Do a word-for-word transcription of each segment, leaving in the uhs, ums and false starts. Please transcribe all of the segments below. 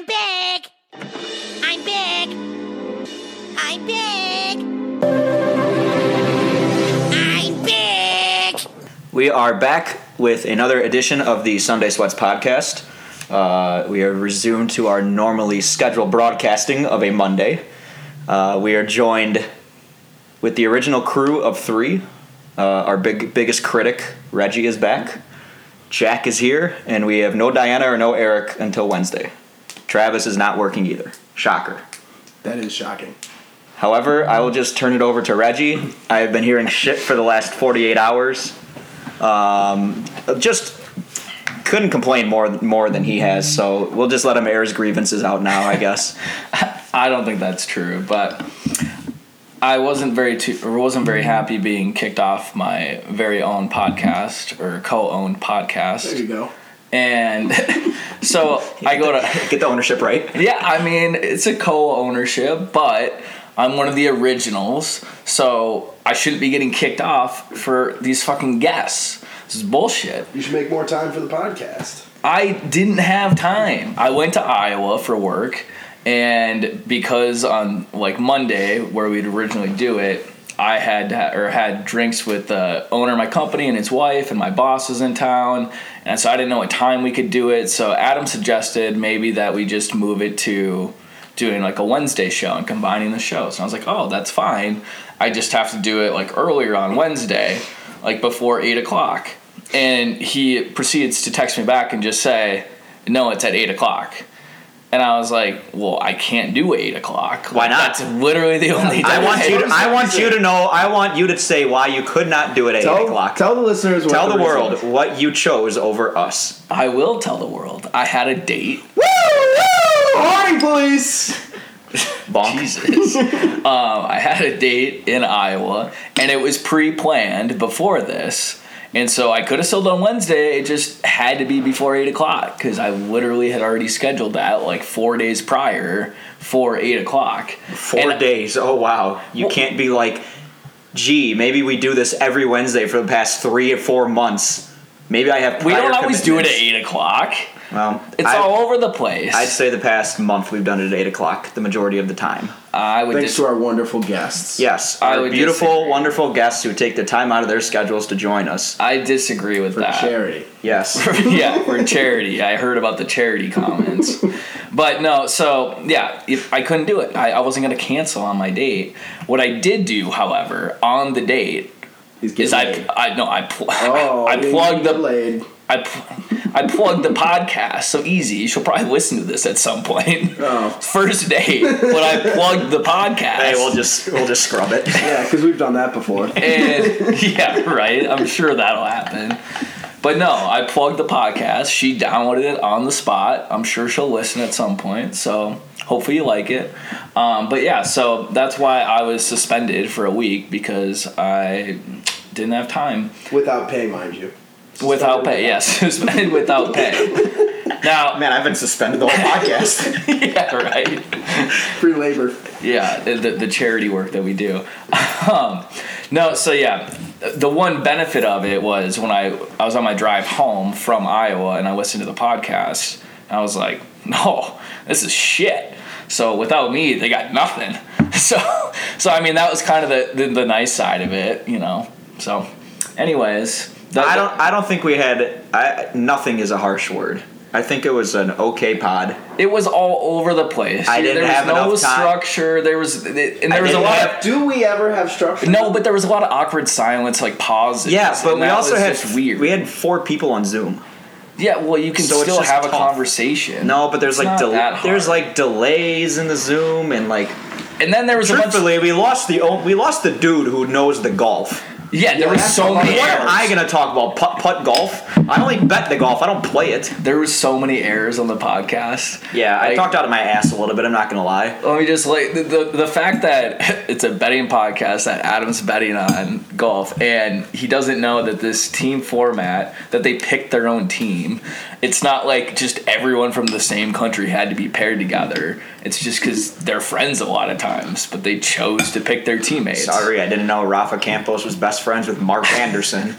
I'm big. I'm big. I'm big. I'm big. We are back with another edition of the Sunday Sweats Podcast. Uh, we are resumed to our normally scheduled broadcasting of a Monday. Uh, we are joined with the original crew of three. Uh, our big biggest critic, Reggie, is back. Jack is here, and we have no Diana or no Eric until Wednesday. Travis is not working either. Shocker. That is shocking. However, I will just turn it over to Reggie. I've been hearing shit for the last forty-eight hours. Um, just couldn't complain more more than he has, so we'll just let him air his grievances out now, I guess. I don't think that's true, but I wasn't very too, or wasn't very happy being kicked off my very own podcast or co-owned podcast. There you go. And so I go to get the ownership right. Yeah, I mean it's a co-ownership, but I'm one of the originals, so I shouldn't be getting kicked off for these fucking guests. This is bullshit. You should make more time for the podcast. I didn't have time. I went to Iowa for work. And because on like Monday, where we'd originally do it, I had ha- or had drinks with the owner of my company and his wife, and my boss was in town, and so I didn't know what time we could do it. So Adam suggested maybe that we just move it to doing like a Wednesday show and combining the shows. And I was like, oh, that's fine. I just have to do it like earlier on Wednesday, like before eight o'clock. And he proceeds to text me back and just say, no, it's at eight o'clock. And I was like, "Well, I can't do eight o'clock. Why like, not? That's literally the only time." I want you. To, I want you to know. I want you to say why you could not do it at tell, eight o'clock. Tell the listeners. What tell the, the world is. What you chose over us. I will tell the world. I had a date. Woo! Woo! Morning, police. Bonk. Jesus. um, I had a date in Iowa, and it was pre-planned before this. And so I could have still done Wednesday. It just had to be before eight o'clock because I literally had already scheduled that like four days prior for eight o'clock. Four and days. I, oh, wow. You well, can't be like, gee, maybe we do this every Wednesday for the past three or four months. Maybe I have prior We don't always do it at eight o'clock. Well, it's I've, all over the place. I'd say the past month we've done it at eight o'clock the majority of the time. I would Thanks dis- to our wonderful guests. Yes, I our would beautiful, disagree. wonderful guests who take the time out of their schedules to join us. I disagree with for that. For charity. Yes. for, yeah, for charity. I heard about the charity comments. But no, so, yeah, if I couldn't do it. I, I wasn't going to cancel on my date. What I did do, however, on the date is I, I... No, I, pl- oh, I plugged the... Laid. I pl- I plugged the podcast, so easy. She'll probably listen to this at some point. Oh. First date, but I plugged the podcast. Hey, we'll just we'll just scrub it. Yeah, because we've done that before. And yeah, right. I'm sure that'll happen. But no, I plugged the podcast. She downloaded it on the spot. I'm sure she'll listen at some point. So hopefully you like it. Um, but yeah, so that's why I was suspended for a week because I didn't have time. Without pay, mind you. Without pay, yes. Suspended without pay. Now, man, I've been suspended the whole podcast. Yeah, right. Free labor. Yeah, the, the charity work that we do. Um, no, so yeah, the one benefit of it was when I, I was on my drive home from Iowa and I listened to the podcast, and I was like, no, this is shit. So without me, they got nothing. So, so I mean, that was kind of the, the, the nice side of it, you know. So anyways... That, I don't. I don't think we had. I, nothing is a harsh word. I think it was an okay pod. It was all over the place. I didn't there was have no enough time. Structure. There was and there I was a lot. Have, of, do we ever have structure? No, but there was a lot of awkward silence, like pauses. Yeah, but we also had just weird. We had four people on Zoom. Yeah, well, you can so still have tough. a conversation. No, but there's it's like del- there's like delays in the Zoom and like. And then there was truthfully, a bunch- we lost the we lost the dude who knows the golf. Yeah, there yeah, was so many errors. What am I going to talk about? Putt, putt golf? I only bet the golf. I don't play it. There was so many errors on the podcast. Yeah, like, I talked out of my ass a little bit. I'm not going to lie. Let me just, like, the, the, the fact that it's a betting podcast that Adam's betting on golf, and he doesn't know that this team format, that they picked their own team. It's not like just everyone from the same country had to be paired together. It's just because they're friends a lot of times, but they chose to pick their teammates. Sorry, I didn't know Rafa Campos was best friends with Mark Anderson.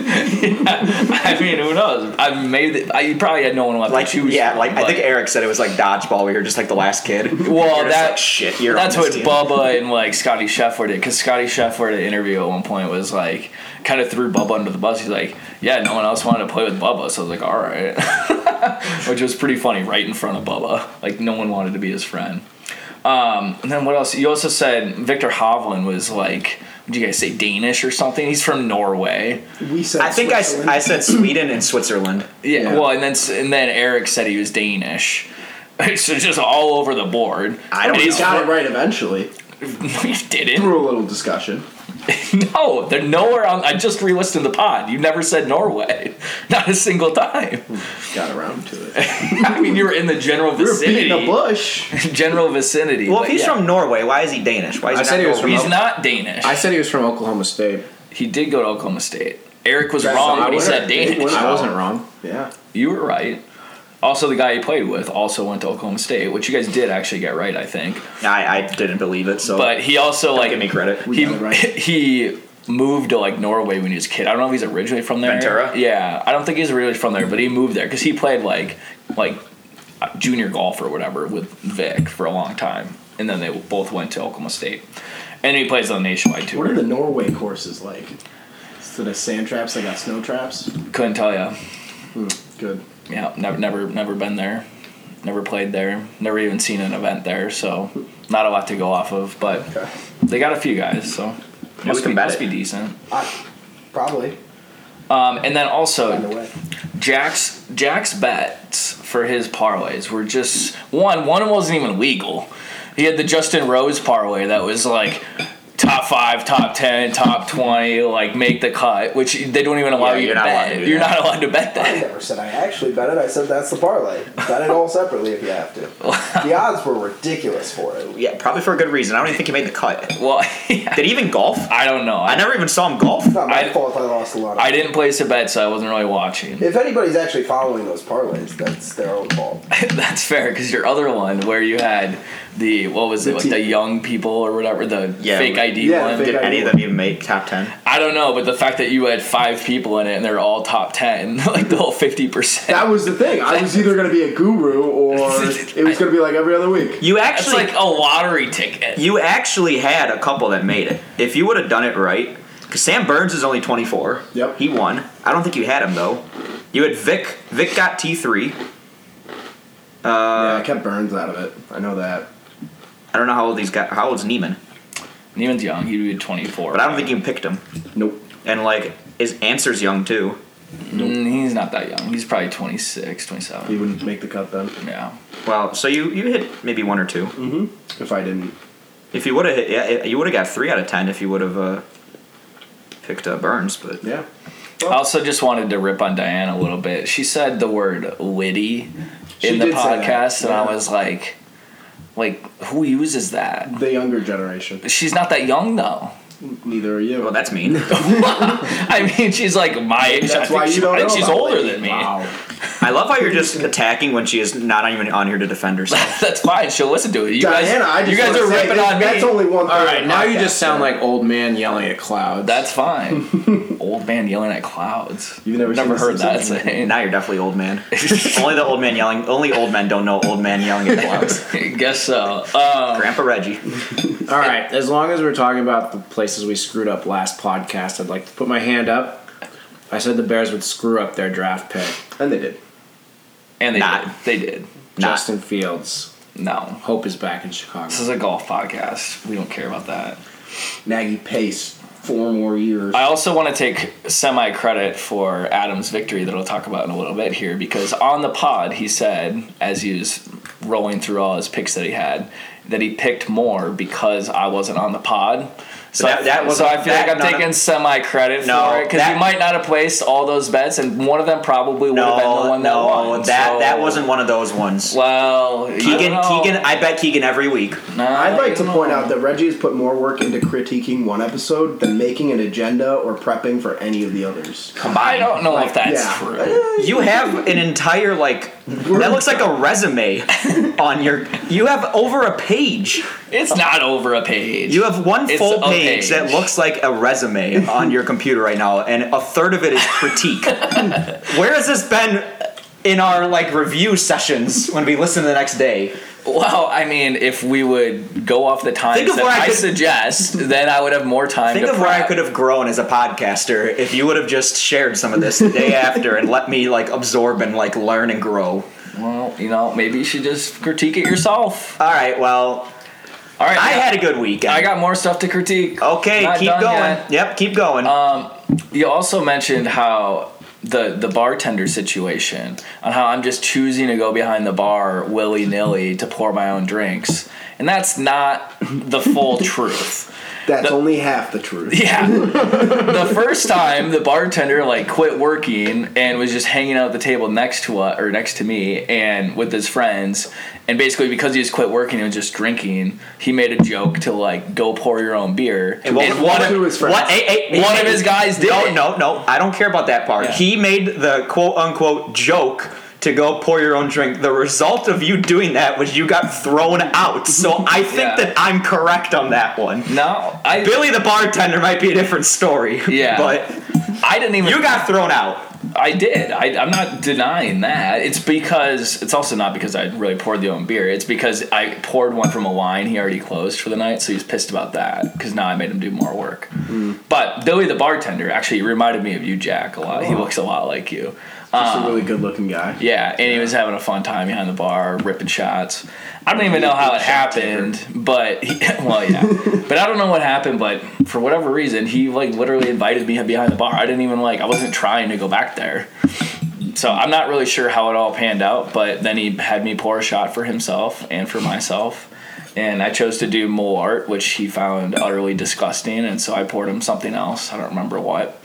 Yeah. I mean, who knows? I maybe I you probably had no one left like, to choose. Yeah, from, like but. I think Eric said it was like dodgeball. We were just like the last kid. Well, we that like, shit. You're that's what team. Bubba and like Scottie Sheffler did, because Scottie Sheffler at an interview at one point was like kind of threw Bubba under the bus. He's like, yeah, no one else wanted to play with Bubba, so I was like, all right, which was pretty funny, right in front of Bubba. Like no one wanted to be his friend. Um, and then what else? You also said Victor Hovland was like, do you guys say Danish or something? He's from Norway. We said I think I, I said Sweden and Switzerland. Yeah, yeah. Well, and then and then Eric said he was Danish. So just all over the board. I don't. He got it right eventually. We didn't. Through a little discussion. No, they're nowhere on. I just re-listened the pod. You never said Norway, not a single time. Got around to it. I mean, you were in the general vicinity. You're beating a bush. General vicinity. Well, if he's yeah. from Norway, why is he Danish? Why is I he said not he was from He's Oklahoma. Not Danish. I said he was from Oklahoma State. He did go to Oklahoma State. Eric was That's wrong when he said Danish. I wasn't wrong. Yeah, you were right. Also, the guy he played with also went to Oklahoma State, which you guys did actually get right, I think. I, I didn't believe it, so. But he also don't like give me credit. He right. he moved to like Norway when he was a kid. I don't know if he's originally from there. Ventura. Yeah, I don't think he's originally from there, but he moved there because he played like like junior golf or whatever with Vic for a long time, and then they both went to Oklahoma State, and he plays on the Nationwide Tour. What are the Norway courses like? Is it a sand traps? They got snow traps. Couldn't tell you. Hmm, good. Yeah, never, never, never been there, never played there, never even seen an event there. So, not a lot to go off of. But okay. They got a few guys, so yeah, must, be, must be decent. Uh, probably. Um, and then also, Jack's Jack's bets for his parlays were just one. One wasn't even legal. He had the Justin Rose parlay that was like. Top five, top ten, top twenty, like make the cut, which they don't even allow yeah, you to bet. To you're that. Not allowed to bet that. I never said I actually bet it. I said that's the parlay. Bet it all separately if you have to. The odds were ridiculous for it. Yeah, probably for a good reason. I don't even think he made the cut. Well, yeah. Did he even golf? I don't know. I, I never even saw him golf. It's not my I, fault I lost a lot of I money. Didn't place a bet, so I wasn't really watching. If anybody's actually following those parlays, that's their own fault. That's fair, because your other one where you had the, what was the it, like team. The young people or whatever, the yeah, fake I D yeah, one. Did I D any one. Of them even make top ten? I don't know, but the fact that you had five people in it and they're all top ten, like the whole fifty percent. That was the thing. I was either going to be a guru or it was going to be like every other week. You actually that's like a lottery ticket. You actually had a couple that made it. If you would have done it right, because Sam Burns is only twenty-four. Yep. He won. I don't think you had him, though. You had Vic. Vic got T three. Uh, yeah, I kept Burns out of it. I know that. I don't know how old he's got. How old's Neiman? Neiman's young. He'd be twenty-four. But I don't think you picked him. Nope. And, like, his answer's young, too. Nope. Mm, he's not that young. He's probably twenty-six, twenty-seven. He wouldn't make the cut then. Yeah. Well, so you, you hit maybe one or two. Mm-hmm. If I didn't. If you would have hit, yeah, you would have got three out of ten if you would have uh, picked uh, Burns, but. Yeah. Well, I also just wanted to rip on Diana a little bit. She said the word witty in the podcast, yeah. And I was like. Like, who uses that? The younger generation. She's not that young, though. Neither are you. Well, that's mean. I mean, she's like my age. That's why you don't know. She's older than me. Wow. I love how you're just attacking when she is not even on here to defend herself. That's fine. She'll listen to it. You guys, Diana, I just you guys are ripping on me. That's only one thing. All right, now you just sound like old man yelling at clouds. That's fine. Old man yelling at clouds. You've never, never heard that saying. Now you're definitely old man. Only the old man yelling. Only old men don't know old man yelling at clouds. Guess so. Um, Grandpa Reggie. All right. As long as we're talking about the places we screwed up last podcast, I'd like to put my hand up. I said the Bears would screw up their draft pick. And they did. And they Not. did. They did. Justin Not. Fields. No. Hope is back in Chicago. This is a golf podcast. We don't care about that. Nagy Pace. Four more years. I also want to take semi-credit for Adam's victory that I'll talk about in a little bit here, because on the pod he said, as he was rolling through all his picks that he had, that he picked more because I wasn't on the pod. So, that, that was so I feel that, like I'm taking of, semi-credit no, for it, because you might not have placed all those bets, and one of them probably would no, have been the one no, that won. No, that, so. That wasn't one of those ones. Well, Keegan, I Keegan, I bet Keegan every week. No, I'd like to know. point out that Reggie has put more work into critiquing one episode than making an agenda or prepping for any of the others. Combined. I don't know like, if that's yeah. true. You have an entire, like, that looks like a resume on your, you have over a page page. It's not over a page. You have one it's full page, page that looks like a resume on your computer right now, and a third of it is critique. Where has this been in our like review sessions when we listen the next day? Well, I mean, if we would go off the times that I, I could, suggest, then I would have more time. Think to of prep. Where I could have grown as a podcaster if you would have just shared some of this the day after and let me like absorb and like learn and grow. Well, you know, maybe you should just critique it yourself. All right. Well, all right. I now, had a good weekend. I got more stuff to critique. Okay, Not keep going. Yet. Yep, keep going. Um, you also mentioned how. The, the bartender situation on how I'm just choosing to go behind the bar willy-nilly to pour my own drinks. And that's not the full truth. That's the, only half the truth. Yeah. The first time the bartender like quit working and was just hanging out at the table next to us or next to me and with his friends, and basically because he just quit working and was just drinking, he made a joke to like go pour your own beer. And, and one, of, his what, hey, hey, one hey, of his guys did. No, no, no. I don't care about that part. Yeah. He made the quote unquote joke to go pour your own drink. The result of you doing that was you got thrown out. So I think yeah. that I'm correct on that one. No, I, Billy the bartender might be a different story. Yeah, but I didn't even. You got thrown out. I did. I, I'm not denying that. It's because it's also not because I really poured the own beer. It's because I poured one from a wine he already closed for the night, so he's pissed about that because now I made him do more work. Mm. But Billy the bartender actually reminded me of you, Jack, a lot. Oh. He looks a lot like you. Just um, a really good-looking guy. Yeah, and he was having a fun time behind the bar, ripping shots. I don't even know how it happened, but he, well, yeah, but I don't know what happened. But for whatever reason, he like literally invited me behind the bar. I didn't even like. I wasn't trying to go back there, so I'm not really sure how it all panned out. But then he had me pour a shot for himself and for myself, and I chose to do Malort, which he found utterly disgusting, and so I poured him something else. I don't remember what,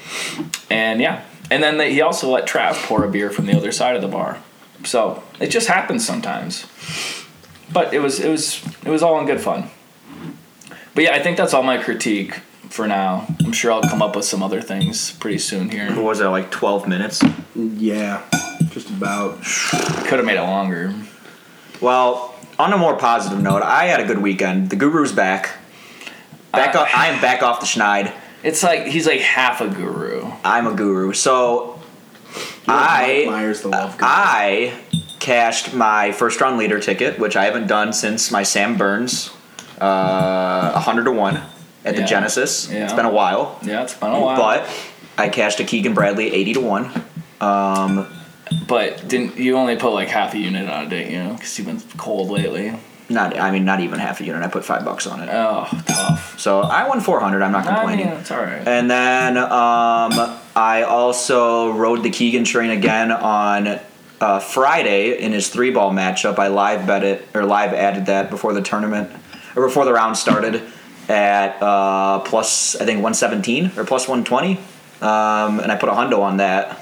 and yeah. And then they, he also let Trav pour a beer from the other side of the bar, so it just happens sometimes. But it was it was it was all in good fun. But yeah, I think that's all my critique for now. I'm sure I'll come up with some other things pretty soon here. What was that, like twelve minutes? Yeah, just about. Could have made it longer. Well, on a more positive note, I had a good weekend. The Guru's back. Back uh, off, I am back off the schneid. It's like he's like half a guru. I'm a guru. So I Myers, the love I cashed my first round leader ticket, which I haven't done since my Sam Burns uh, one hundred to one at yeah. the Genesis. Yeah. It's been a while. Yeah, it's been a while. But I cashed a Keegan Bradley eighty to one. Um, but didn't you only put like half a unit on it, didn't you? Because you've been cold lately. Not, I mean, not even half a unit. I put five bucks on it. Oh, tough. So I won four hundred. I'm not complaining. I mean, it's all right. And then um, I also rode the Keegan train again on uh, Friday in his three-ball matchup. I live bet it or live added that before the tournament or before the round started at uh, plus I think one seventeen or plus one twenty, um, and I put a hundo on that.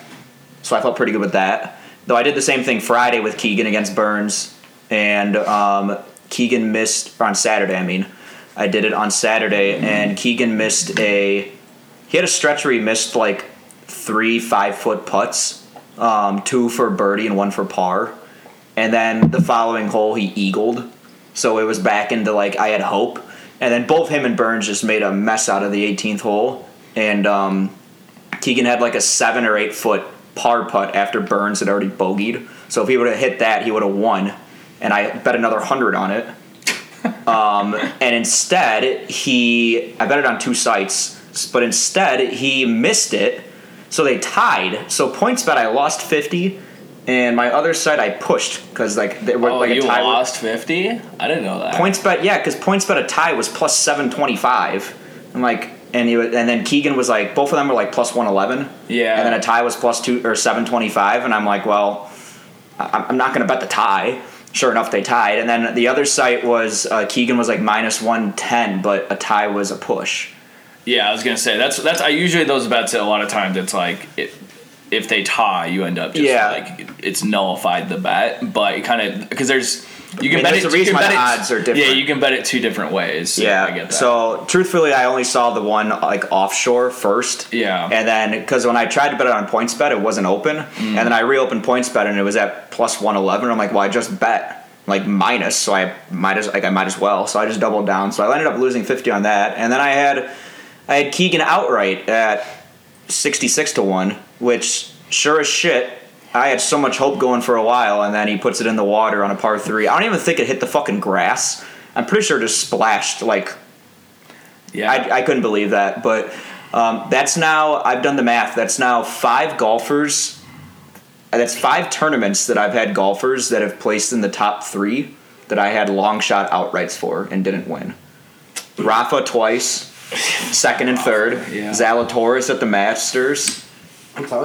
So I felt pretty good with that. Though I did the same thing Friday with Keegan against Burns, and um, Keegan missed on Saturday. I mean, I did it on Saturday, and Keegan missed a. He had a stretch where he missed like three five-foot putts, um, two for birdie and one for par, and then the following hole he eagled, so it was back into like I had hope, and then both him and Burns just made a mess out of the eighteenth hole, and um, Keegan had like a seven or eight foot par putt after Burns had already bogeyed, so if he would have hit that, he would have won. And I bet another hundred on it. Um, and instead, he... I bet it on two sites. But instead, he missed it. So they tied. So points bet, I lost fifty. And my other site, I pushed. Because, like, there was oh, like a tie. Oh, you lost fifty? I didn't know that. Points bet, yeah. Because points bet a tie was plus seven twenty-five. I'm like... And he was, and then Keegan was like... Both of them were, like, plus one eleven. Yeah. And then a tie was plus two... Or seven twenty-five. And I'm like, well... I'm not going to bet the tie. Sure enough, they tied. And then the other site was uh, Keegan was like minus one ten, but a tie was a push. Yeah, I was going to say, that's that's. I usually those bets a lot of times it's like it, if they tie, you end up just yeah. like it's nullified the bet. But it kind of – because there's – You can I mean, bet there's it, a reason why the odds are different. Yeah, you can bet it two different ways. So yeah, I get that. So truthfully, I only saw the one like offshore first. Yeah, and then because when I tried to bet it on PointsBet, it wasn't open, mm. and then I reopened PointsBet and it was at plus one eleven. I'm like, well, I just bet, like minus, so I might as like I might as well. So I just doubled down. So I ended up losing fifty on that, and then I had I had Keegan outright at sixty-six to one, which sure as shit. I had so much hope going for a while, and then he puts it in the water on a par three. I don't even think it hit the fucking grass. I'm pretty sure it just splashed. Like, yeah, I, I couldn't believe that. But um, that's now. I've done the math. That's now five golfers. That's five tournaments that I've had golfers that have placed in the top three that I had long shot outrights for and didn't win. Rafa twice, second and third. Yeah. Zalatoris at the Masters.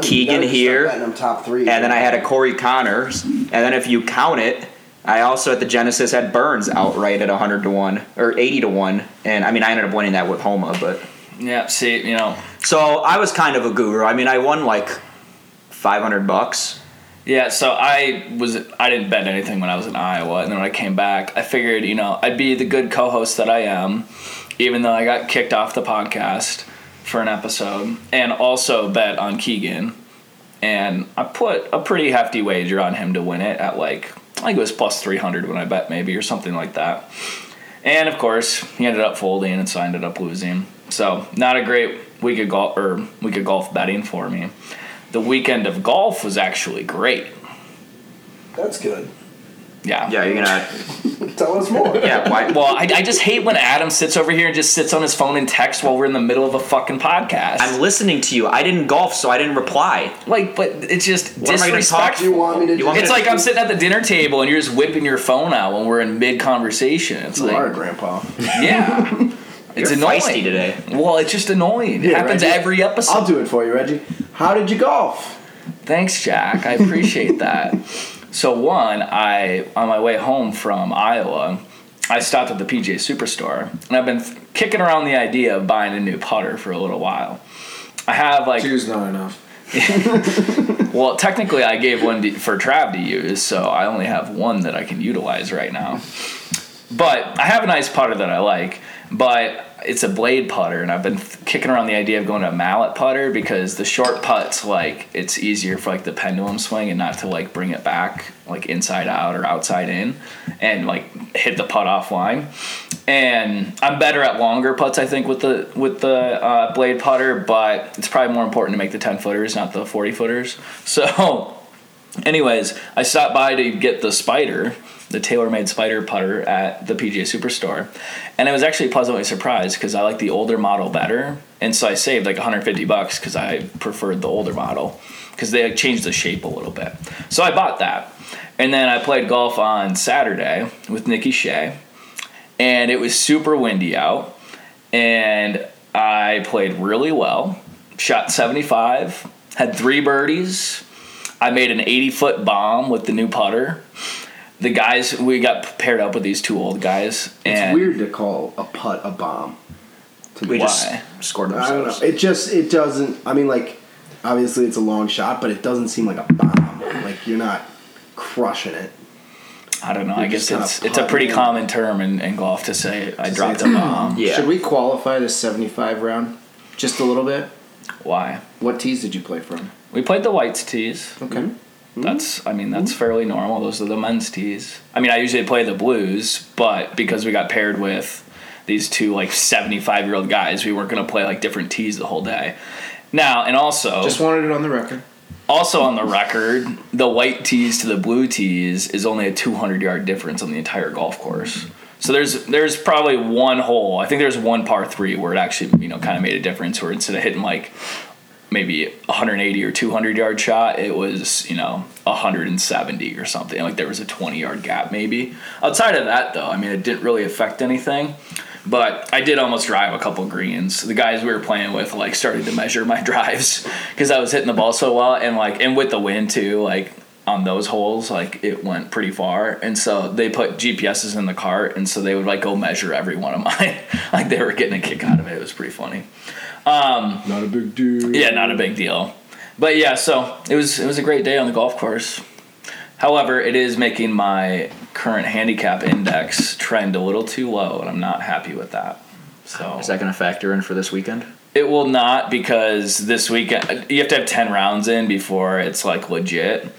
Keegan here, and then I had a Corey Connors, and then if you count it, I also at the Genesis had Burns outright at one hundred to one or eighty to one, and I mean I ended up winning that with Homa, but yeah, see, you know. So I was kind of a guru. I mean, I won like five hundred bucks. Yeah, so I was I didn't bet anything when I was in Iowa, and then when I came back, I figured, you know, I'd be the good co-host that I am, even though I got kicked off the podcast for an episode, and also bet on Keegan, and I put a pretty hefty wager on him to win it at like I think it was plus three hundred when I bet, maybe, or something like that, and of course he ended up folding, and so I ended up losing. So not a great week of golf or week of golf betting for me. The weekend of golf was actually great. That's good. Yeah. Yeah, you're gonna tell us more. Yeah. Why? Well, I, I just hate when Adam sits over here and just sits on his phone and texts while we're in the middle of a fucking podcast. I'm listening to you. I didn't golf, so I didn't reply. Like, but it's just what disrespectful. You want me to? You want me it's to like do? I'm sitting at the dinner table and you're just whipping your phone out when we're in mid conversation. It's you like, are, Grandpa. Yeah. It's you're annoying feisty today. Well, it's just annoying. Yeah, it happens Reggie. Every episode. I'll do it for you, Reggie. How did you golf? Thanks, Jack. I appreciate that. So one, I on my way home from Iowa, I stopped at the P G A Superstore, and I've been th- kicking around the idea of buying a new putter for a little while. I have like two's not enough. Well, technically, I gave one to, for Trav to use, so I only have one that I can utilize right now. But I have a nice putter that I like, but it's a blade putter, and I've been th- kicking around the idea of going to a mallet putter because the short putts, like, it's easier for, like, the pendulum swing and not to, like, bring it back, like, inside out or outside in and, like, hit the putt offline. And I'm better at longer putts, I think, with the with the uh, blade putter, but it's probably more important to make the ten-footers, not the forty-footers. So, anyways, I stopped by to get the Spider, the TaylorMade Spider putter at the P G A Superstore. And I was actually pleasantly surprised because I like the older model better. And so I saved like one hundred fifty bucks because I preferred the older model because they like, changed the shape a little bit. So I bought that. And then I played golf on Saturday with Nikki Shea. And it was super windy out. And I played really well. Shot seventy-five. Had three birdies. I made an eighty-foot bomb with the new putter. The guys, we got paired up with these two old guys. And it's weird to call a putt a bomb. To we why? Just scored themselves. I don't know. It just, it doesn't, I mean, like, obviously it's a long shot, but it doesn't seem like a bomb. Like, you're not crushing it. I don't know. You're I guess it's it's a pretty common term in, in golf to say, I to dropped say a bomb. Yeah. Should we qualify the seventy-five round just a little bit? Why? What tees did you play from? We played the whites tees. Okay. That's, I mean, that's fairly normal. Those are the men's tees. I mean, I usually play the blues, but because we got paired with these two, like, seventy-five-year-old guys, we weren't going to play, like, different tees the whole day. Now, and also... Just wanted it on the record. Also on the record, the white tees to the blue tees is only a two hundred-yard difference on the entire golf course. So there's there's probably one hole. I think there's one par three where it actually, you know, kind of made a difference, where instead of hitting, like... maybe one hundred eighty or two hundred yard shot, it was, you know, one hundred seventy or something. Like there was a twenty yard gap maybe. Outside of that though, I mean, it didn't really affect anything, but I did almost drive a couple greens. The guys we were playing with like started to measure my drives because I was hitting the ball so well, and like, and with the wind too, like on those holes, like it went pretty far. And so they put G P S's in the cart, and so they would like go measure every one of mine. Like they were getting a kick out of it. It was pretty funny. Um, not a big deal. Yeah, not a big deal. But yeah, so it was it was a great day on the golf course. However, it is making my current handicap index trend a little too low, and I'm not happy with that. So is that going to factor in for this weekend? It will not, because this weekend you have to have ten rounds in before it's like legit.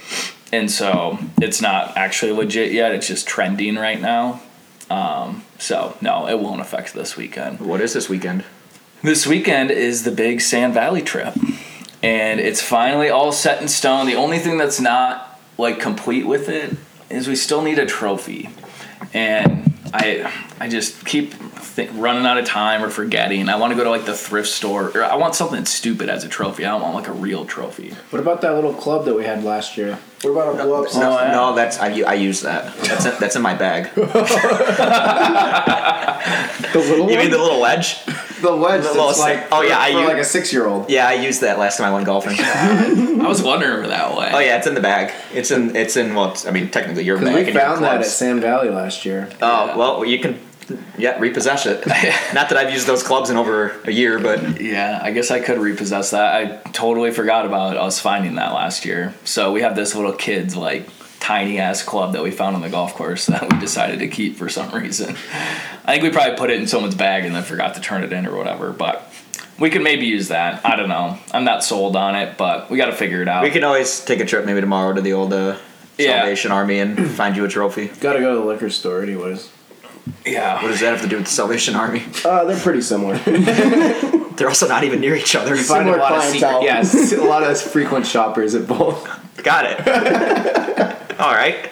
And so it's not actually legit yet. It's just trending right now. Um, so, no, it won't affect this weekend. What is this weekend? This weekend is the big Sand Valley trip. And it's finally all set in stone. The only thing that's not, like, complete with it is we still need a trophy. And I I just keep th- running out of time or forgetting. I want to go to, like, the thrift store. Or I want something stupid as a trophy. I don't want, like, a real trophy. What about that little club that we had last year? What about a blow-up no, no, no, that's I, I use that. That's in, that's in my bag. The little You one? Mean the little wedge? The wedge the that's like oh, for, yeah, I for use, like a six-year-old. Yeah, I used that last time I went golfing. I was wondering for that way. Oh, yeah, it's in the bag. It's in, it's in well, it's, I mean, technically your bag. We found that at Sand Valley last year. Oh, yeah. Well, you can... Yeah, repossess it. Not that I've used those clubs in over a year, but... Yeah, I guess I could repossess that. I totally forgot about us finding that last year. So we have this little kid's, like, tiny-ass club that we found on the golf course that we decided to keep for some reason. I think we probably put it in someone's bag and then forgot to turn it in or whatever, but... We could maybe use that. I don't know. I'm not sold on it, but we got to figure it out. We can always take a trip maybe tomorrow to the old uh, Salvation yeah. Army and find you a trophy. Got to go to the liquor store anyways. Yeah. What does that have to do with the Salvation Army? Uh, they're pretty similar. They're also not even near each other. You find a lot of secret, yes. A lot of frequent shoppers at both. Got it. All right.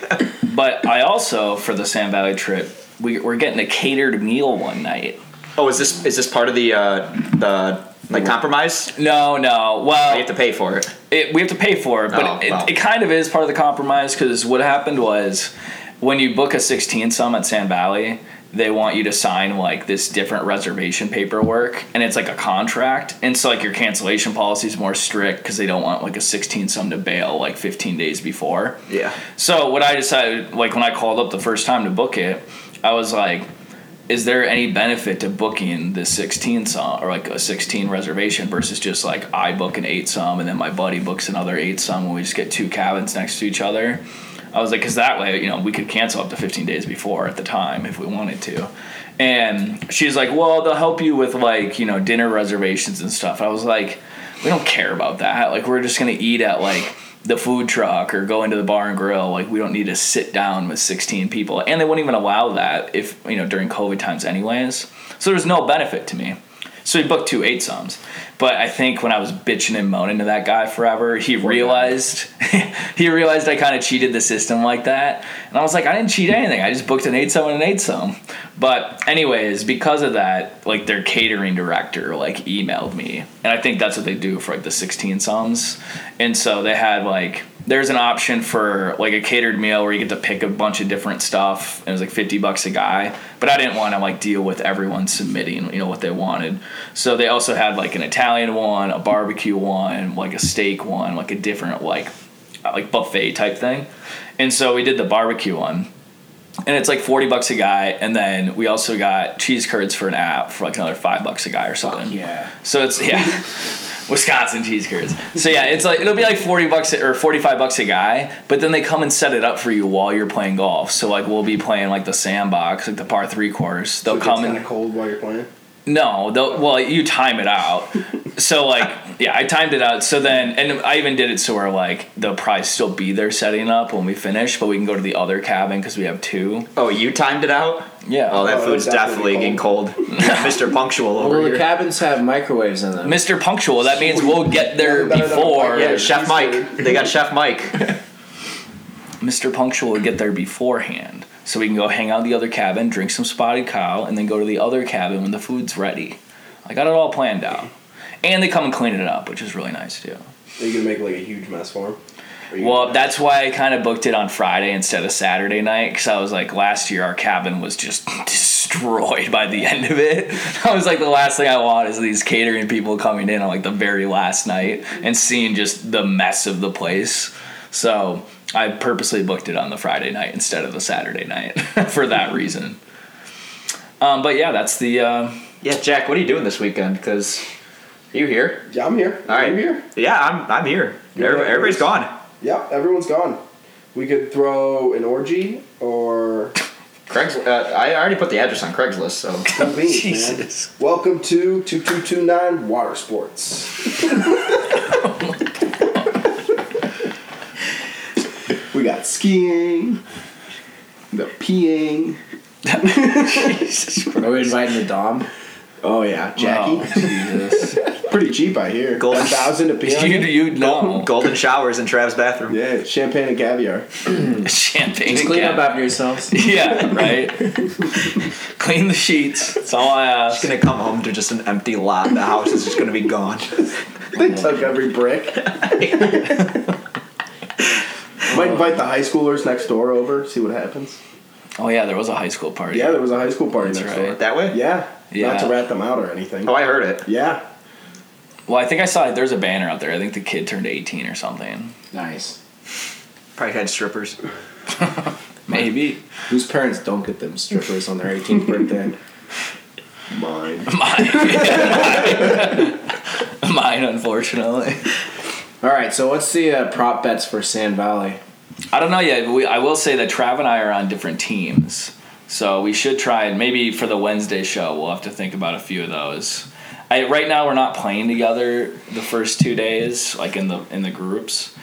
But I also, for the Sand Valley trip, we, we're getting a catered meal one night. Oh, is this is this part of the uh, the like compromise? No, no. Well, we have to pay for it. it we have to pay for it, but oh, it, well. it, it kind of is part of the compromise because what happened was. When you book a sixteen-some at Sand Valley, they want you to sign, like, this different reservation paperwork, and it's, like, a contract. And so, like, your cancellation policy is more strict because they don't want, like, a sixteen-some to bail, like, fifteen days before. Yeah. So what I decided, like, when I called up the first time to book it, I was like, is there any benefit to booking this sixteen-some or, like, a sixteen reservation versus just, like, I book an eight-some and then my buddy books another eight-some and we just get two cabins next to each other? I was like, because that way, you know, we could cancel up to fifteen days before at the time if we wanted to. And she's like, well, they'll help you with, like, you know, dinner reservations and stuff. I was like, we don't care about that. Like, we're just going to eat at, like, the food truck or go into the bar and grill. Like, we don't need to sit down with sixteen people. And they wouldn't even allow that if, you know, during COVID times anyways. So there was no benefit to me. So he booked two eight sums. But I think when I was bitching and moaning to that guy forever, he realized he realized I kind of cheated the system like that. And I was like, I didn't cheat anything. I just booked an eight sum and an eight sum. But anyways, because of that, like their catering director like emailed me. And I think that's what they do for like the sixteen sums. And so they had like there's an option for like a catered meal where you get to pick a bunch of different stuff. And it was like fifty bucks a guy, but I didn't want to like deal with everyone submitting, you know, what they wanted. So they also had like an Italian one, a barbecue one, like a steak one, like a different, like, like buffet type thing. And so we did the barbecue one and it's like forty bucks a guy. And then we also got cheese curds for an app for like another five bucks a guy or something. Oh, yeah. So it's, yeah. Wisconsin cheese curds. So yeah, it's like it'll be like forty bucks or forty-five bucks a guy, but then they come and set it up for you while you're playing golf. So like we'll be playing like the sandbox, like the par three course. They'll so come and cold while you're playing. No, they'll well you time it out. So like yeah, I timed it out. So then and I even did it so where like they'll probably still be there setting up when we finish, but we can go to the other cabin because we have two. Oh, you timed it out? Yeah. Oh, that oh, food's definitely, definitely cold. Getting cold. Mister Punctual over well, here. Well, the cabins have microwaves in them. Mister Punctual, that means we'll get there before. Yeah, Chef Mike. They got Chef Mike. Mister Punctual will get there beforehand. So we can go hang out in the other cabin, drink some Spotted Cow, and then go to the other cabin when the food's ready. I got it all planned out. And they come and clean it up, which is really nice, too. Are you going to make, like, a huge mess for them? Well, that's why I kind of booked it on Friday instead of Saturday night because I was like, last year our cabin was just destroyed by the end of it. I was like, the last thing I want is these catering people coming in on like the very last night and seeing just the mess of the place. So I purposely booked it on the Friday night instead of the Saturday night for that reason. Um, but yeah, that's the... Uh, yeah, Jack, what are you doing this weekend? Because you here? Yeah, I'm here. All right. Are you here? Yeah, I'm, I'm here. Everybody, everybody's gone. Yeah, everyone's gone. We could throw an orgy or... Craigslist. Uh, I already put the address on Craigslist, so... Convenient, Jesus. Man. Welcome to two two two nine Water Sports. We skiing, the peeing. Jesus Christ. Are we inviting the Dom? Oh, yeah. Jackie? Wow. Jesus. Pretty cheap, I hear. Golden thousand a piece. You, you know. Golden, golden showers in Trav's bathroom. Yeah, champagne and caviar. Champagne just and clean caviar. Up after yourselves. Yeah, right? Clean the sheets. That's all I ask. She's going to come home to just an empty lot. The house is just going to be gone. They took every brick. Might invite the high schoolers next door over, see what happens. Oh, yeah, there was a high school party. Yeah, there was a high school party That's next right. door. That way? Yeah. yeah. Not to rat them out or anything. Oh, I heard it. Yeah. Well, I think I saw it. There's a banner out there. I think the kid turned eighteen or something. Nice. Probably had strippers. Maybe. Whose parents don't get them strippers on their eighteenth birthday? Mine. Mine. Yeah, mine. Mine, unfortunately. All right, so what's the uh, prop bets for Sand Valley? I don't know yet, but we, I will say that Trav and I are on different teams. So we should try, and maybe for the Wednesday show, we'll have to think about a few of those. I, right now, we're not playing together the first two days, like in the in the groups.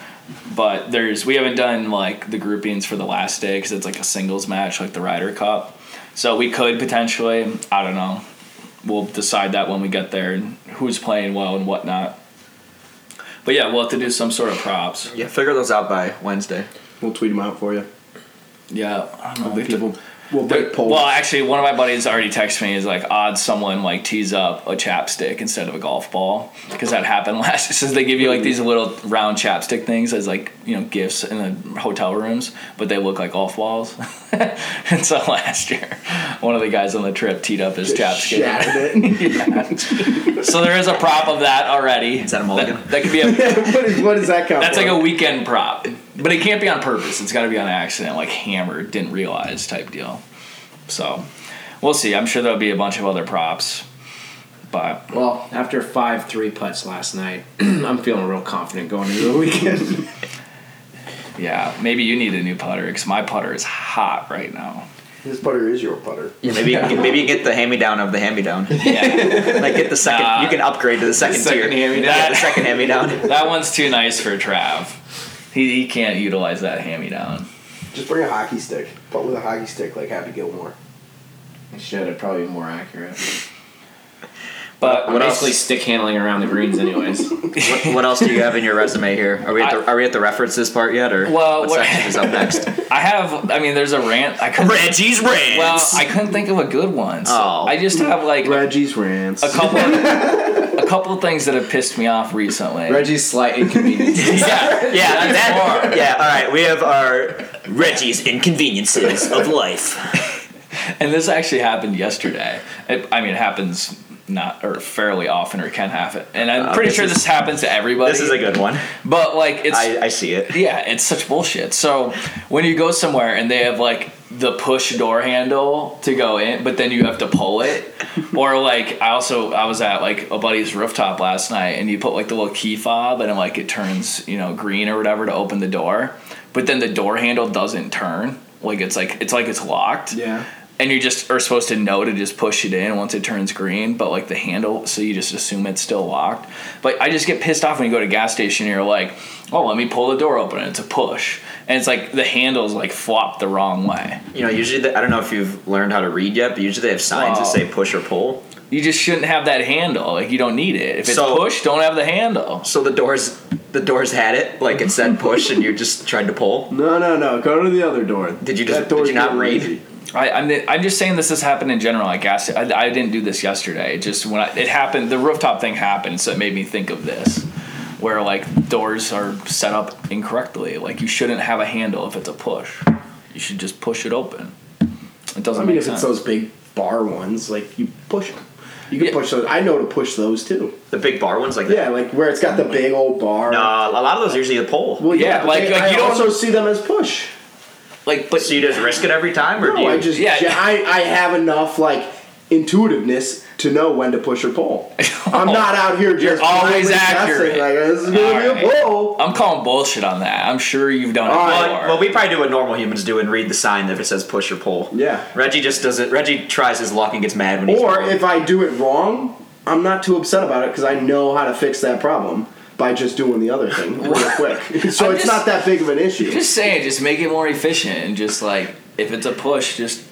But there's we haven't done like the groupings for the last day because it's like a singles match, like the Ryder Cup. So we could potentially, I don't know, we'll decide that when we get there and who's playing well and whatnot. But yeah, we'll have to do some sort of props. Yeah, figure those out by Wednesday. We'll tweet them out for you. Yeah, I don't know. We'll people, we'll, break polls. Well, actually, one of my buddies already texted me. He's like, odds someone like tees up a chapstick instead of a golf ball because that happened last. Since they give you like these little round chapstick things as like you know gifts in the hotel rooms, but they look like golf balls. And so last year, one of the guys on the trip teed up his chapstick. It. Yeah. So there is a prop of that already. Is that a mulligan? That, that could be a. What, is, what does that count? That's for? Like a weekend prop. But it can't be on purpose. It's got to be on accident, like hammered, didn't realize type deal. So, we'll see. I'm sure there'll be a bunch of other props. But well, after five three putts last night, I'm feeling real confident going into the weekend. Yeah, maybe you need a new putter because my putter is hot right now. His putter is your putter. Yeah, maybe you can, maybe you get the hand-me-down of the hand-me-down. Yeah, like get the second. Uh, you can upgrade to the second, the second tier. Hand-me-down. That, the second hand-me-down. That one's too nice for Trav. He, he can't utilize that hand-me-down. Just bring a hockey stick. Putt with a hockey stick like Happy Gilmore. Shit, it'd probably be more accurate. But I'm basically else? Stick handling around the greens anyways. what, what else do you have in your resume here? Are we at the, I, are we at the references part yet? Or well, what section is up next? I have, I mean, there's a rant. I Reggie's Rants. Well, I couldn't think of a good one. So oh. I just have like Reggie's Rants. A couple of... A couple of things that have pissed me off recently. Reggie's slight inconveniences. yeah, yeah, that, yeah. All right, we have our Reggie's inconveniences of life. And this actually happened yesterday. It, I mean, it happens not or fairly often, or can happen. And I'm uh, pretty this sure is, this happens to everybody. This is a good one. But like, it's I, I see it. Yeah, it's such bullshit. So when you go somewhere and they have like the push door handle to go in, but then you have to pull it. Or like I also I was at like a buddy's rooftop last night, and you put like the little key fob, and like it turns you know green or whatever to open the door, but then the door handle doesn't turn. Like it's like it's like it's locked. Yeah. And you just are supposed to know to just push it in once it turns green, but like the handle, so you just assume it's still locked. But I just get pissed off when you go to a gas station and you're like, oh, let me pull the door open, and it's a push. And it's like the handle's like flopped the wrong way. You know, usually, the, I don't know if you've learned how to read yet, but usually they have signs well, that say push or pull. You just shouldn't have that handle. Like, you don't need it. If it's so, push, don't have the handle. So the doors... The doors had it, like it said push, and you just tried to pull? No, no, no. Go to the other door. Did you just did you not read? Easy. I, I'm the, I'm just saying this has happened in general. I guess I, I didn't do this yesterday. It just when I, it happened, the rooftop thing happened, so it made me think of this, where like doors are set up incorrectly. Like you shouldn't have a handle if it's a push. You should just push it open. It doesn't. I mean, make if sense. It's those big bar ones, like you push them. You can yeah. push those. I know to push those, too. The big bar ones? like that. Yeah, like where it's got the big old bar. No, nah, a lot of those are usually a pull. Well, yeah, yeah like, they, like I you also don't... see them as push. Like, but So you just risk it every time? Or no, do you... I just... Yeah. I, I have enough, like, intuitiveness to know when to push or pull. oh, I'm not out here just... You're always accurate. Like, this is going to be a pull. I'm calling bullshit on that. I'm sure you've done it all before. Right. Well, we probably do what normal humans do and read the sign if it says push or pull. Yeah. Reggie just does it. Reggie tries his luck and gets mad when he's Or wrong. If I do it wrong, I'm not too upset about it because I know how to fix that problem. by just doing the other thing real quick. So I'm it's just, not that big of an issue. Just saying, just make it more efficient and just like if it's a push, just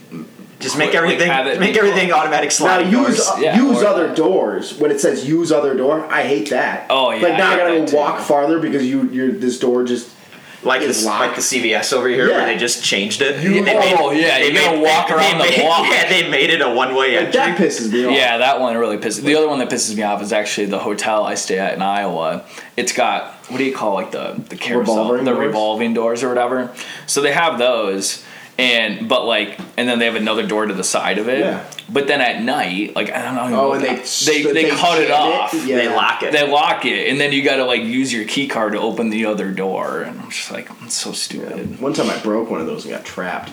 just make everything like make everything pull. Automatic sliding now, use, doors. Yeah, use other that. doors when it says use other door. I hate that. Oh yeah, like now I gotta go walk farther because you you're this door just. Like this, like the C V S over here, yeah. where they just changed it. You, they made, oh yeah, they you made, gotta walk they, around they the made, block. Yeah, they made it a one-way entry. That pisses me off. Yeah, that one really pisses. The other one that pisses me off is actually the hotel I stay at in Iowa. It's got what do you call like the the carousel, revolving the doors? revolving doors or whatever. So they have those, and but like, and then they have another door to the side of it. Yeah. But then at night, like I don't know. Oh, and they, they they they cut it off. It? Yeah. They lock it. They lock it, and then you got to like use your key card to open the other door. And I'm just like, I'm so stupid. Yeah. One time I broke one of those and got trapped.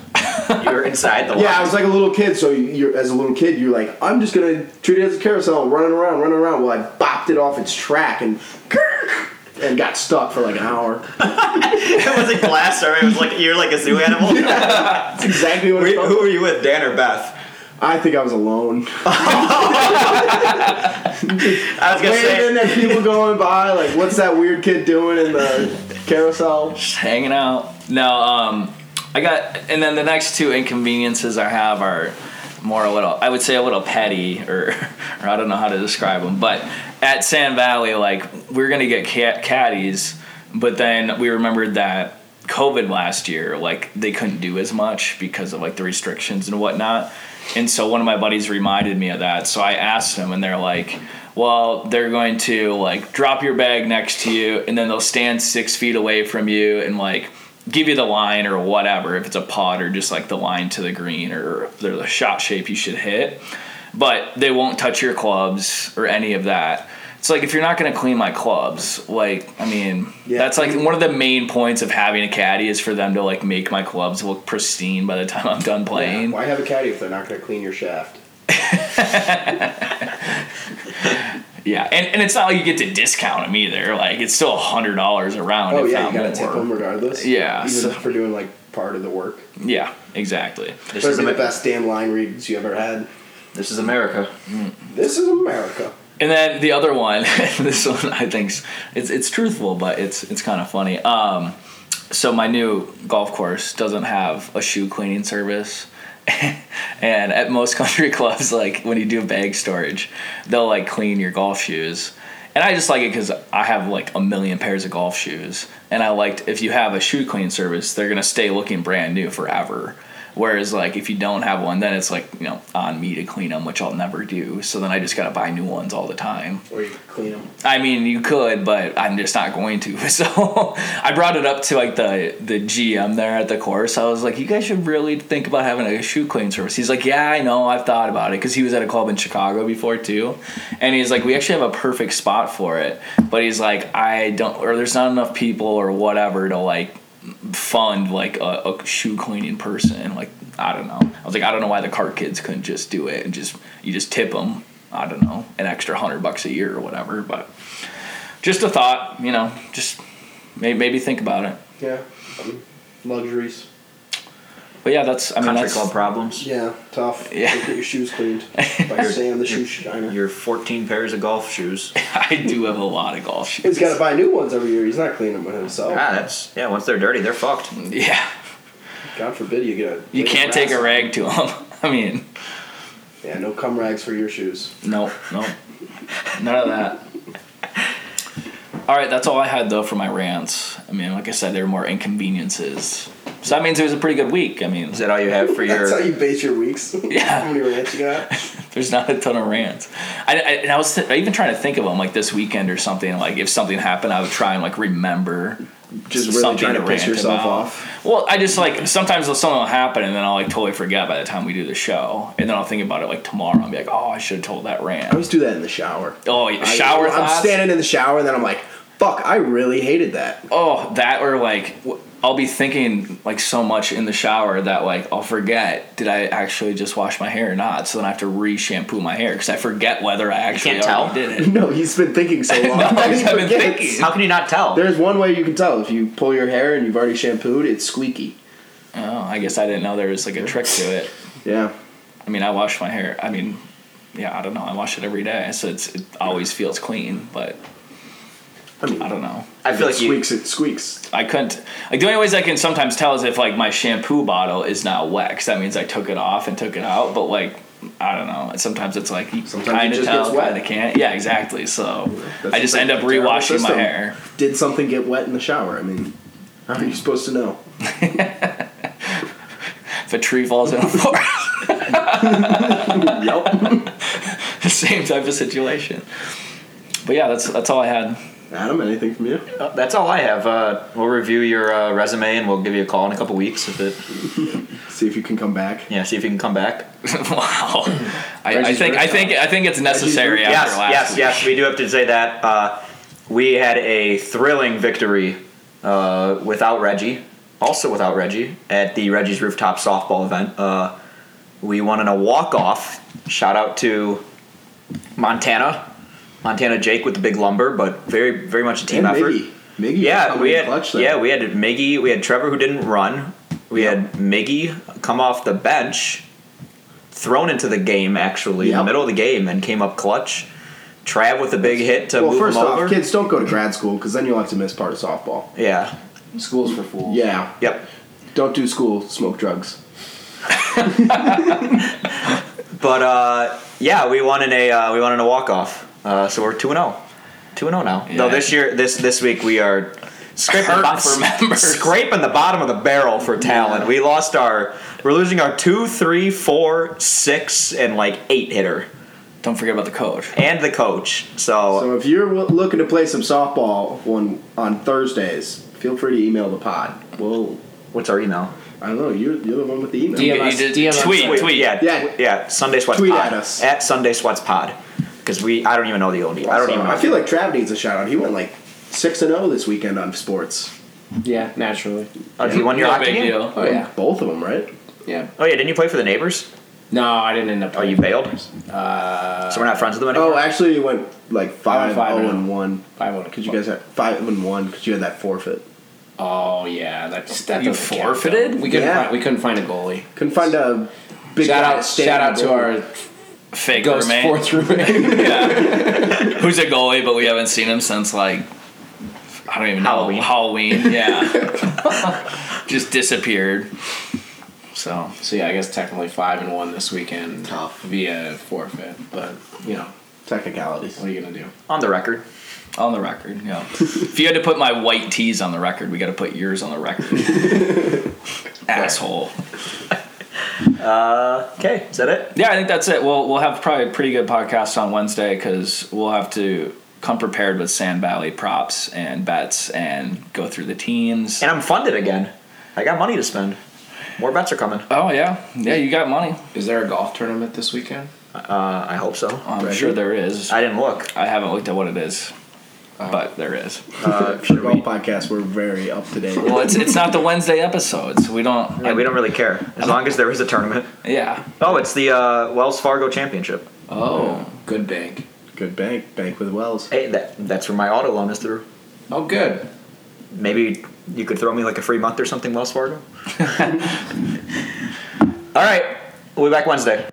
You were inside the. Lock. Yeah, I was like a little kid. So you, as a little kid, you're like, I'm just gonna treat it as a carousel, running around, running around. Well, I bopped it off its track and. And got stuck for like an hour. It was a glass door. It was like you're like a zoo animal. Yeah, that's exactly what. Were you, who were you with, Dan or Beth? I think I was alone. I was gonna Waiting say, and then people going by, like, what's that weird kid doing in the carousel? Just hanging out. No, um, I got, and then the next two inconveniences I have are more a little, I would say a little petty, or, or I don't know how to describe them, but at Sand Valley, like, we were gonna get cat- caddies, but then we remembered that COVID last year, like, they couldn't do as much because of, like, the restrictions and whatnot. And so one of my buddies reminded me of that. So I asked them, and they're like, well, they're going to, like, drop your bag next to you, and then they'll stand six feet away from you and, like, give you the line or whatever, if it's a putt or just, like, the line to the green or the shot shape you should hit. But they won't touch your clubs or any of that. It's like, if you're not going to clean my clubs, like, I mean, yeah. that's, like, one of the main points of having a caddy is for them to, like, make my clubs look pristine by the time I'm done playing. Yeah. Why have a caddy if they're not going to clean your shaft? Yeah, and, and it's not like you get to discount them either. Like, it's still one hundred dollars a round. Oh, yeah, you got to tip them regardless. Yeah. Even so, for doing, like, part of the work. Yeah, exactly. This is the best damn line reads you ever had. This is America. Mm. This is America. And then the other one, this one I think it's it's truthful, but it's it's kind of funny. Um, so my new golf course doesn't have a shoe cleaning service, and at most country clubs, like when you do bag storage, they'll like clean your golf shoes. And I just like it because I have like a million pairs of golf shoes, and I liked if you have a shoe clean service, they're gonna stay looking brand new forever. Whereas, like, if you don't have one, then it's, like, you know, on me to clean them, which I'll never do. So then I just got to buy new ones all the time. Or you could clean them. I mean, you could, but I'm just not going to. So I brought it up to, like, the, the G M there at the course. I was like, you guys should really think about having a shoe clean service. He's like, yeah, I know. I've thought about it. Because he was at a club in Chicago before, too. And he's like, we actually have a perfect spot for it. But he's like, I don't – or there's not enough people or whatever to, like – fund like a, a shoe cleaning person. Like, I don't know. I was like, I don't know why the cart kids couldn't just do it and just you just tip them. I don't know, an extra hundred bucks a year or whatever. But just a thought, you know. Just maybe, maybe think about it. Yeah, um, luxuries. But yeah, that's I mean country that's, club problems. Yeah, tough. Yeah, get your shoes cleaned by Sam the shoe shiner. Your fourteen pairs of golf shoes. I do have a lot of golf shoes. He's got to buy new ones every year. He's not cleaning them by himself. Ah, that's yeah. Once they're dirty, they're fucked. Yeah. God forbid you get. A you can't take a rag to them. I mean. Yeah, no cum rags for your shoes. No, no, none of that. All right, that's all I had though for my rants. I mean, like I said, there were more inconveniences. So that means it was a pretty good week. I mean, is that all you have for your? That's how you base your weeks. Yeah. How many rants you got? There's not a ton of rants. I, I and I was th- I even trying to think of them like this weekend or something. Like if something happened, I would try and like remember. Just really trying to, to piss yourself about. Off. Well, I just like sometimes something will happen and then I'll like totally forget by the time we do the show, and then I'll think about it like tomorrow. I'll be like, oh, I should have told that rant. I always do that in the shower. Oh, yeah, shower. I, I'm standing in the shower and then I'm like, fuck, I really hated that. Oh, that or like. Wh- I'll be thinking like so much in the shower that like I'll forget did I actually just wash my hair or not, so then I have to re-shampoo my hair because I forget whether I actually already did it. No, he's been thinking so long. no, I've been thinking. How can you not tell? There's one way you can tell. If you pull your hair and you've already shampooed, it's squeaky. Oh, I guess I didn't know there was like a trick to it. Yeah. I mean, I wash my hair. I mean, yeah, I don't know. I wash it every day, so it's, it always feels clean, but... I mean, I don't know. I feel it like squeaks. You, it squeaks. I couldn't. Like the only ways I can sometimes tell is if like my shampoo bottle is now wet. That means I took it off and took it out. But like, I don't know. Sometimes it's like you kind of tell, kind of can't. Yeah, exactly. So yeah, I just end up rewashing my hair. Did something get wet in the shower? I mean, how are you supposed to know? If a tree falls in a forest. Yep. The same type of situation. But yeah, that's that's all I had. Adam, anything from you? Uh, that's all I have. Uh, we'll review your uh, resume and we'll give you a call in a couple weeks if it. See if you can come back. Yeah, see if you can come back. Wow. I, I think I think I think it's necessary after yes, last. Yes, week. yes, we do have to say that uh, we had a thrilling victory uh, without Reggie, also without Reggie at the Reggie's Rooftop softball event. Uh, we won in a walk-off. Shout out to Montana. Montana Jake with the big lumber, but very, very much a team and effort. Miggy. Miggy yeah, we had, clutch yeah, we had Miggy. We had Trevor who didn't run. We yep. had Miggy come off the bench, thrown into the game actually yep. in the middle of the game, and came up clutch. Trav with a big hit to well, move first him off, over. Kids, don't go to grad school because then you'll have to miss part of softball. Yeah, school's for fools. Yeah. Yep. Don't do school. Smoke drugs. But uh, yeah, we won in a uh, we won in a walk off. Uh, so we're two and oh two and oh now. Yeah. Though this year, this this week, we are scraping, bo- scraping the bottom of the barrel for talent. Yeah. We lost our, we're losing our two, three, four, six, and like eight hitter. Don't forget about the coach and the coach. So, so if you're looking to play some softball on on Thursdays, feel free to email the pod. Well, what's our email? I don't know. You're, you're the one with the email. D M us, D M us. Tweet, tweet, tweet. Yeah, yeah, yeah. Sunday Sweats Pod. Tweet at us at Sunday Sweats Pod. Because we, I don't even know the old. I don't so, even. Know I feel like Trav needs a shout out. He went like six and zero this weekend on sports. Yeah, naturally. Oh, yeah. You won your no hockey game. Deal. Oh yeah, both of them, right? Yeah. Oh yeah, didn't you play for the Neighbors? No, I didn't end up. Oh, you bailed. Uh, so we're not friends with them anymore. Oh, actually, you went like five zero and one. Five zero. Because you guys had five and one because you had that forfeit. Oh yeah, that's that. You forfeited? We couldn't. Yeah. Find, we couldn't find a goalie. Couldn't find a big shout out. Shout out to our. Fake Ghost roommate. Fourth roommate. Yeah. Who's a goalie, but we haven't seen him since, like, I don't even know. Halloween. Halloween, yeah. Just disappeared. So, so yeah, I guess technically five and one this weekend. Tough. Via forfeit, but, you know. Technicalities. What are you going to do? On the record. On the record, yeah. If you had to put my white tees on the record, we got to put yours on the record. Asshole. Uh, okay, is that it? Yeah, I think that's it. We'll we'll have probably a pretty good podcast on Wednesday because we'll have to come prepared with Sand Valley props and bets and go through the teams. And I'm funded again. I got money to spend. More bets are coming. Oh yeah, yeah, you got money. Is there a golf tournament this weekend? Uh, I hope so. I'm Reggie? Sure there is. I didn't look. I haven't looked at what it is. Uh, but there is. Uh, for the golf podcast, we're very up to date. Well, it's it's not the Wednesday episode, so we don't. Yeah, I, we don't really care as long as there is a tournament. Yeah. Oh, it's the uh, Wells Fargo Championship. Oh, yeah. Good bank. Good bank. Bank with Wells. Hey, that that's where my auto loan is through. Oh, good. Maybe you could throw me like a free month or something, Wells Fargo. All right, we'll be back Wednesday.